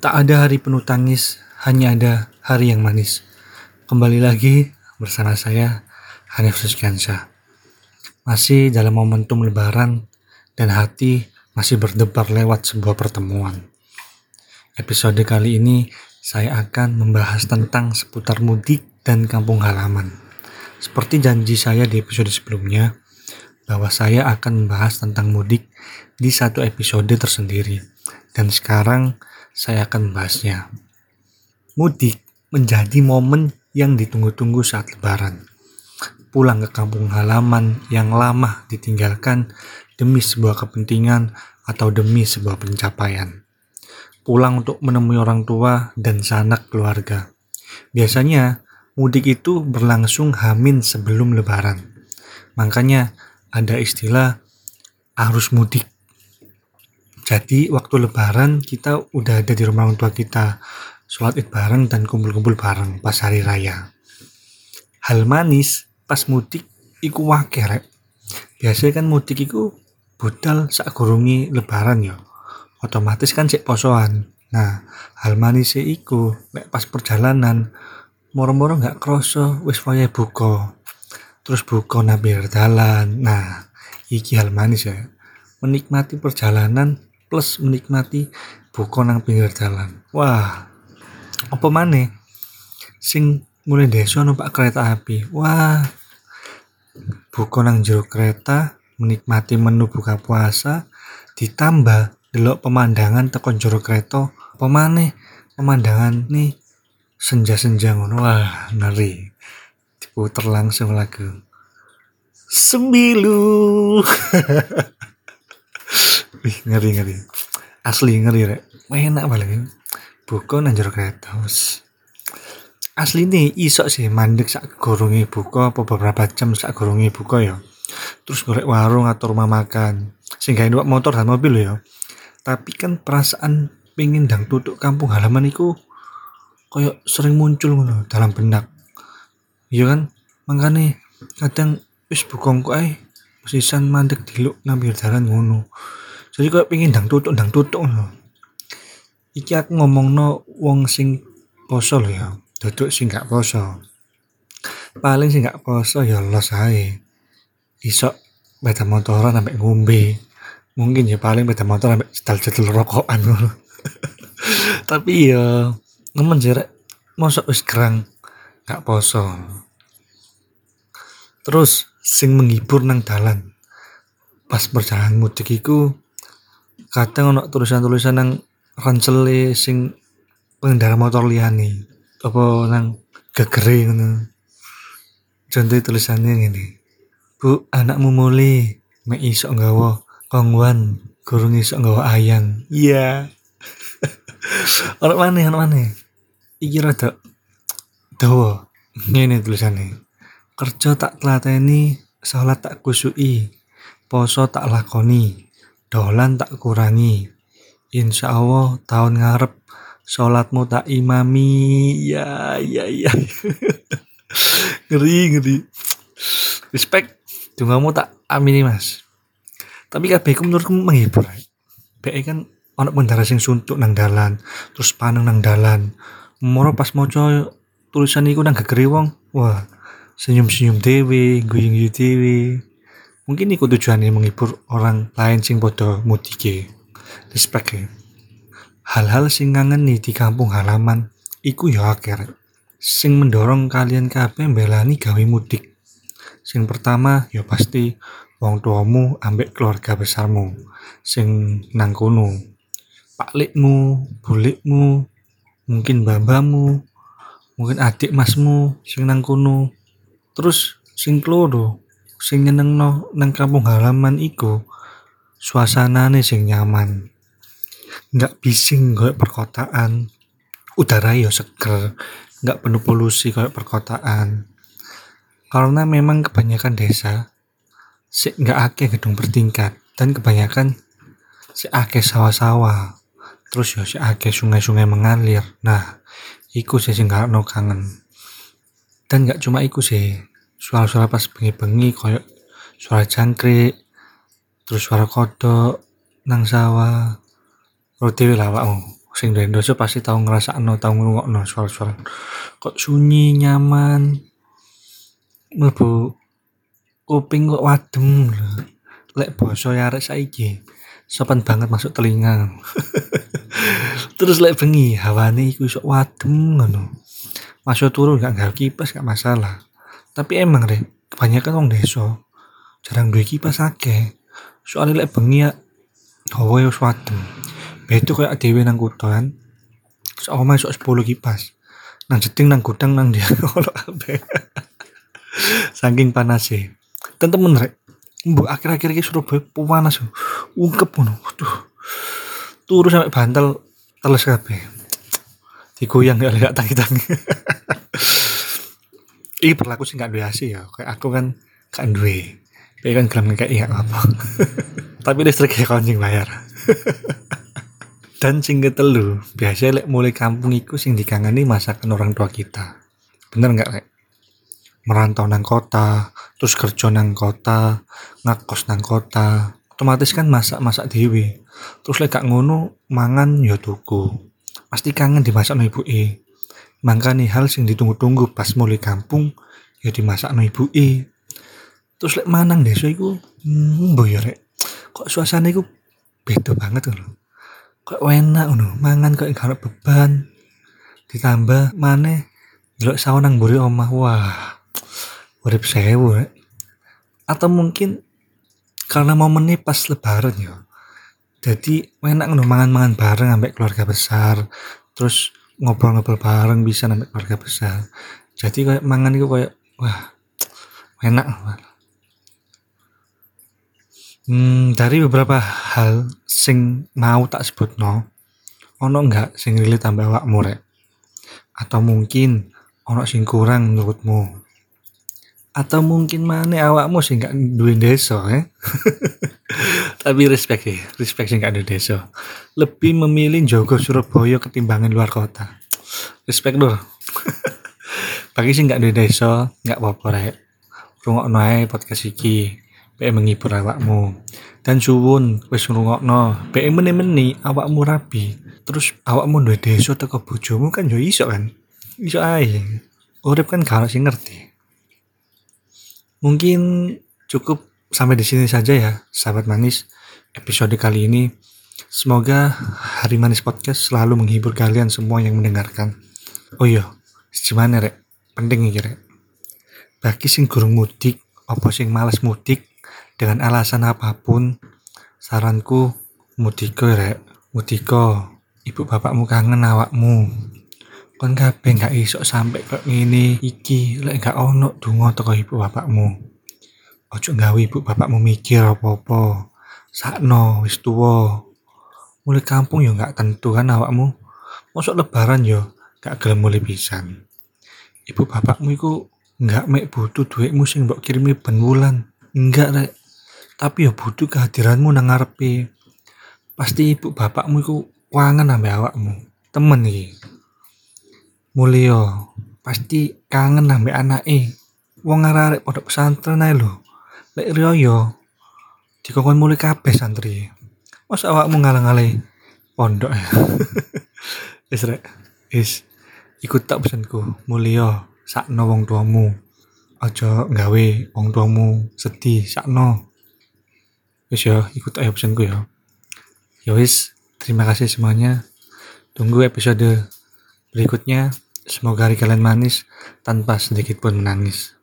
Tak ada hari penuh tangis, hanya ada hari yang manis. Kembali lagi bersama saya, Hanif Sushkiansyah. Masih dalam momentum lebaran dan hati masih berdebar lewat sebuah pertemuan. Episode kali ini saya akan membahas tentang seputar mudik dan kampung halaman. Seperti janji saya di episode sebelumnya, bahwa saya akan membahas tentang mudik di satu episode tersendiri. Dan sekarang saya akan membahasnya. Mudik menjadi momen yang ditunggu-tunggu saat lebaran. Pulang ke kampung halaman yang lama ditinggalkan demi sebuah kepentingan atau demi sebuah pencapaian. Pulang untuk menemui orang tua dan sanak keluarga. Biasanya mudik itu berlangsung H-min sebelum lebaran. Makanya ada istilah arus mudik. Jadi waktu lebaran kita udah ada di rumah orang tua kita, sholat id bareng dan kumpul-kumpul bareng pas hari raya. Hal manis pas mudik iku wake rek. Biasanya kan mudik iku budal sak gurungi lebaran ya. Otomatis kan sik posoan. Nah, hal manis iku nek pas perjalanan moro-moro gak kroso wis wayahe buka. Terus buka nabir dalan. Nah, iki hal manis ya. Menikmati perjalanan plus menikmati buka nang pinggir dalan. Wah, apa maneh sing mulai desa numpak kereta api. Wah, buka nang jero kereta, menikmati menu buka puasa, ditambah delok pemandangan teko jero kereta, apa maneh pemandangan nih senja-senja ngono. Wah, ngeri. Diputer langsung lagu Sembilu. Ngeri. Asli ngeri rek. Enak banget. Buka nang jero kereta. Asli nih isok sih mandek sak gorongnya buka apa beberapa jam sak gorongnya buka ya. Terus golek warung atau rumah makan. Sing gawe numpak motor dan mobil ya. Tapi kan perasaan pengin ndang tutuk kampung halaman iku koyo sering muncul ngono dalam benak. Iya kan? Mangkane kadang wis buka engko ae sisan mandek diluk nang pinggir dalan ngono. Jadi kok pengen ndang tutuk ngono. Iki aku ngomongno wong sing poso lho ya. Duduk sing gak poso. Paling sing gak poso ya los ae. Isok beda motoran sampai ngombe. Mungkin ya paling beda motor sampai jedal-jedal rokokan ngono. Tapi ya nemen jerek mosok wis gerang gak poso. Terus sing menghibur nang dalan pas perjalanan mudik iku kadang ana tulisan-tulisan nang rancele sing pengendara motor liyane apa nang gegere ngono. Contoh tulisannya ngene. Bu, anakmu mule mek iso nggawa kongwan, gurung iso nggawa ayang. Iya. Ora maneh. Iki rada dawa ngene tulisane. Kerja tak tlateni, salat tak kusui, poso tak lakoni, dolan tak kurangi. Insya Allah tahun ngarep salatmu tak imami. Ya. Ngeri. Respect, dongamu tak amini mas. Tapi kabehku menurutku menghibur. Bae kan ana pengendara sing suntuk nang dalan, terus paneng nang dalan. Moro pas maca tulisan iku nang gegere wong. Wah, senyum-senyum dewe, guyung-guyu dewe. Mungkin iku tujuannya menghibur orang lain sing podo mudike. Respect ya. Hal-hal sing ngangeni di kampung halaman iku ya akeh. Sing mendorong kalian kabeh mbelani gawe mudik. Sing pertama ya pasti wong tuamu ambek keluarga besarmu sing nang kono. Pak likmu, bulikmu, mungkin babamu, mungkin adik masmu sing nang kono. Terus sing kloro sing nyenengno nang kampung halaman iku suasanane sing nyaman. Enggak bising koyo perkotaan. Udara yo seger, enggak penuh polusi koyo perkotaan. Karena memang kebanyakan desa sik enggak akeh gedung bertingkat dan kebanyakan sik akeh sawah-sawah. Terus yo sik akeh sungai-sungai mengalir. Nah, iku sing ngarepno kangen. Dan gak cuma iku sih, suara-suara pas bengi-bengi koyo suara jangkrik, terus suara kodok nang sawah. Rodewe lawakmu, sing dari dosa pasti tau ngerasa tau ngrungokno suara-suara kok sunyi nyaman mlebu kuping kok wadem lek basa arek saiki sopan banget masuk telinga. Terus lek bengi hawane iku iso wadem ngono. Masuk turu gak nggawe kipas gak masalah. Tapi emang deh kebanyakan wong desa jarang duwe kipas akeh. Soalnya lek bengi ya hawa yo wadem. Beto koyo dhewe nang kutoan. Terus omah iso 10 kipas. Nang jeding nang gudang nang dia kok kabeh. Saking panase. Tentu bener rek. Mbok akhir-akhir iki Surabaya panas. Ungkep ngono. Aduh. Turu sampe bantal teles kabeh. Digoyang gak lek tangi-tangi. Iki berlaku sing gak duwe AC ya. Kayak aku kan gak duwe. Tapi kan gelem kayak iya apa. Tapi listriknya kancing bayar. Dan sing ketelu, biasanya lek mulai kampung iku sing dikangeni masakan orang tua kita. Bener gak rek? Merantau nang kota, terus kerja nang kota, ngakos nang kota, otomatis kan masak-masak dhewe. Terus lek gak ngono mangan ya tuku. Pasti kangen dimasakno ibuke. Mangkane hal sing ditunggu-tunggu pas mulai kampung ya dimasakno ibuke. Terus lek manang desa iku mboyo rek. Kok suasana iku beda banget lho. Kok enak ngono, mangan kok gak ono beban. Ditambah maneh delok sawah nang mburi omah. Wah. Urip sewu, atau mungkin karena momennya pas lebaran ya, jadi enak ngono mangan-mangan bareng ambek keluarga besar, terus ngobrol-ngobrol bareng bisa ambek keluarga besar. Jadi kayak mangan itu kayak wah enak. Dari beberapa hal sing mau tak sebutno, ono nggak sing relate tambah awakmu rek? Atau mungkin ono sing kurang menurutmu? Atau mungkin mana awakmu sih gak duwe desa ya? Tapi respect sih gak duwe desa. Lebih memilih jogo Surabaya ketimbangan luar kota. Respect loh. Bagi sih gak duwe desa, gak apa-apa rek. Rungokno ae podcast iki. Pek menghibur awakmu. Dan suwun wis rungokno. Pek meni-meni awakmu rapi. Terus awakmu duwe desa teko bojomu kan yo iso kan. Iso ae. Urip kan gak ono sing ngerti. Mungkin cukup sampai di sini saja ya, sahabat manis. Episode kali ini semoga Hari Manis Podcast selalu menghibur kalian semua yang mendengarkan. Oh iya, gimana rek? Penting iki rek. Bagi sing gurung mudik, apa sing malas mudik dengan alasan apapun, saranku mudiko rek, mudiko. Ibu bapakmu kangen awakmu. Kon kabeh gak iso sampe kok ngene iki lek gak ono donga teko ibu bapakmu. Ojo gawe ibu bapakmu mikir apa-apa. Sakno wis tuwa. Mulih kampung yo gak tentu kan awakmu. Mosok lebaran yo gak gelem mulih pisan. Ibu bapakmu iku gak mek butuh dhuwitmu sing mbok kirimi ben wulan. Enggak rek. Tapi yo butuh kehadiranmu nang ngarepe. Pasti ibu bapakmu iku kangen ambek awakmu. Temen iki. Mulio pasti kangen ambek anake. Wong arek pondok pesantren ae lho. Lek riyo dikongkon mulih kabeh santri. Mas awakmu ngalang-alang pondok ya. Wis rek, wis ikut tak pesanku. Mulio sakno wong tuamu. Aja gawe wong tuamu sedih sakno. Wis ya, ikut ayo pesanku ya. Ya wis, terima kasih semuanya. Tunggu episode berikutnya, semoga hari kalian manis tanpa sedikit pun menangis.